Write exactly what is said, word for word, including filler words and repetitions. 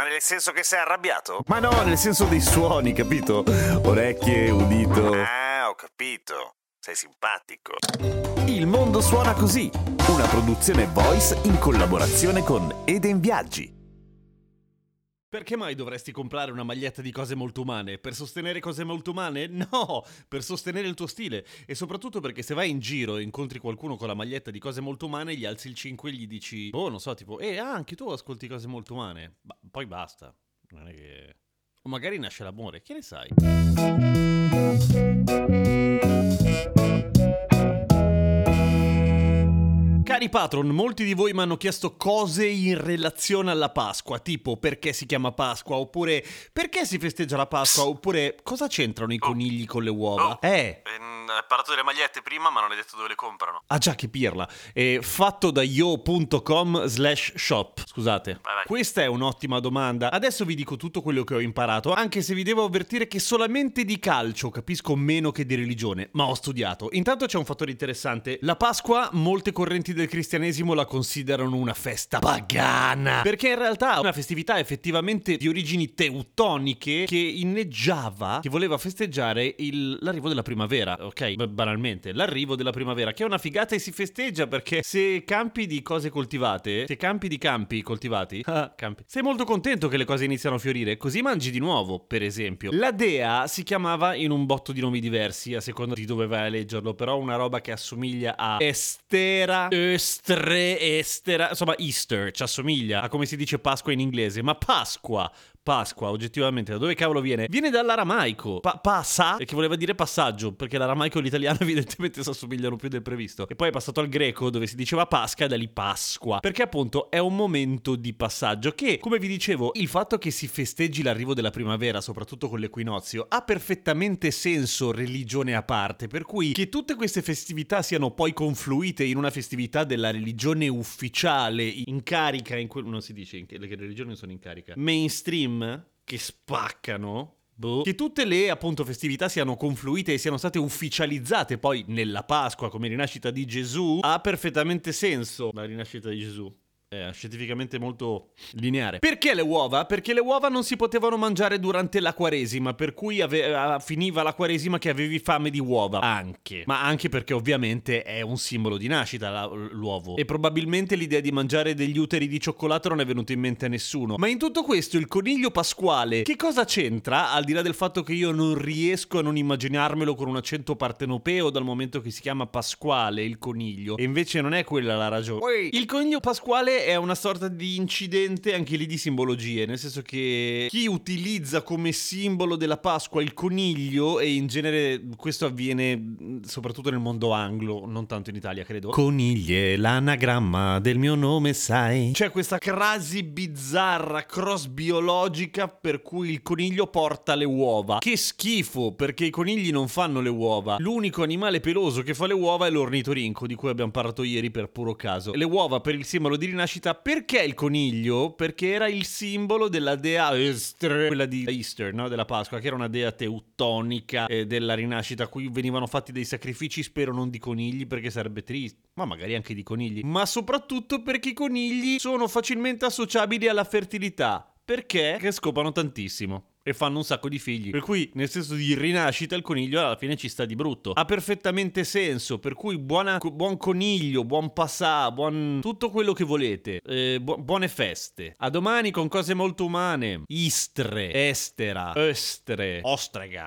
Ma nel senso che sei arrabbiato? Ma no, nel senso dei suoni, capito? Orecchie, udito... Ah, ho capito. Sei simpatico. Il Mondo Suona Così, una produzione Voice in collaborazione con Eden Viaggi. Perché mai dovresti comprare una maglietta di Cose Molto Umane? Per sostenere Cose Molto Umane? No! Per sostenere il tuo stile. E soprattutto perché se vai in giro e incontri qualcuno con la maglietta di Cose Molto Umane, gli alzi il cinque e gli dici, oh, non so, tipo, eh, ah, anche tu ascolti Cose Molto Umane. Ma poi basta. Non è che... O magari nasce l'amore, che ne sai? Cari patron, molti di voi mi hanno chiesto cose in relazione alla Pasqua, tipo perché si chiama Pasqua, oppure perché si festeggia la Pasqua, oppure cosa c'entrano i conigli con le uova? Oh. Eh! Hai parlato delle magliette prima, ma non hai detto dove le comprano. Ah già, che pirla! È fatto da yo punto com slash shop. Scusate. Vai vai. Questa è un'ottima domanda. Adesso vi dico tutto quello che ho imparato, anche se vi devo avvertire che solamente di calcio capisco meno che di religione, ma ho studiato. Intanto c'è un fattore interessante. La Pasqua, molte correnti del cristianesimo la considerano una festa pagana, perché in realtà è una festività effettivamente di origini teutoniche che inneggiava, che voleva festeggiare il, l'arrivo della primavera, ok? B- banalmente, l'arrivo della primavera, che è una figata e si festeggia perché se campi di cose coltivate, se campi di campi coltivati, ah, campi, sei molto contento che le cose iniziano a fiorire, così mangi di nuovo, per esempio. La dea si chiamava in un botto di nomi diversi, a seconda di dove vai a leggerlo, però una roba che assomiglia a Estera, e- Estre, estera, insomma Easter, ci assomiglia a come si dice Pasqua in inglese, ma Pasqua, Pasqua oggettivamente da dove cavolo viene? Viene dall'aramaico, pa- passa, che voleva dire passaggio, perché l'aramaico e l'italiano evidentemente si assomigliano più del previsto, e poi è passato al greco dove si diceva Pasca e da lì Pasqua, perché appunto è un momento di passaggio che, come vi dicevo, il fatto che si festeggi l'arrivo della primavera, soprattutto con l'equinozio, ha perfettamente senso religione a parte, per cui che tutte queste festività siano poi confluite in una festività della religione ufficiale in carica, in que- non si dice in che le religioni sono in carica, mainstream, che spaccano, boh, che tutte le appunto festività siano confluite e siano state ufficializzate poi nella Pasqua come rinascita di Gesù, ha perfettamente senso la rinascita di Gesù. È scientificamente molto lineare. Perché le uova? Perché le uova non si potevano mangiare durante la Quaresima, per cui ave- finiva la Quaresima che avevi fame di uova. Anche. Ma anche perché ovviamente è un simbolo di nascita la- l'uovo. E probabilmente l'idea di mangiare degli uteri di cioccolato non è venuta in mente a nessuno. Ma in tutto questo il coniglio pasquale, che cosa c'entra? Al di là del fatto che io non riesco a non immaginarmelo con un accento partenopeo dal momento che si chiama Pasquale il coniglio. E invece non è quella la ragione. Il coniglio pasquale è una sorta di incidente anche lì di simbologie, nel senso che chi utilizza come simbolo della Pasqua il coniglio, e in genere questo avviene soprattutto nel mondo anglo, non tanto in Italia credo, coniglie l'anagramma del mio nome sai, c'è questa crasi bizzarra cross biologica per cui il coniglio porta le uova, che schifo perché i conigli non fanno le uova, l'unico animale peloso che fa le uova è l'ornitorinco di cui abbiamo parlato ieri per puro caso, le uova per il simbolo di rinascita. Perché il coniglio? Perché era il simbolo della dea Easter, quella di Easter, no? Della Pasqua, che era una dea teutonica eh, della rinascita. Qui venivano fatti dei sacrifici, spero non di conigli perché sarebbe triste, ma magari anche di conigli. Ma soprattutto perché i conigli sono facilmente associabili alla fertilità, perché che scopano tantissimo e fanno un sacco di figli, per cui nel senso di rinascita il coniglio alla fine ci sta di brutto, ha perfettamente senso, per cui buona, buon coniglio, buon passà, buon tutto quello che volete, eh, bu- buone feste, a domani con Cose Molto Umane. Istre, estera, östre, ostrega.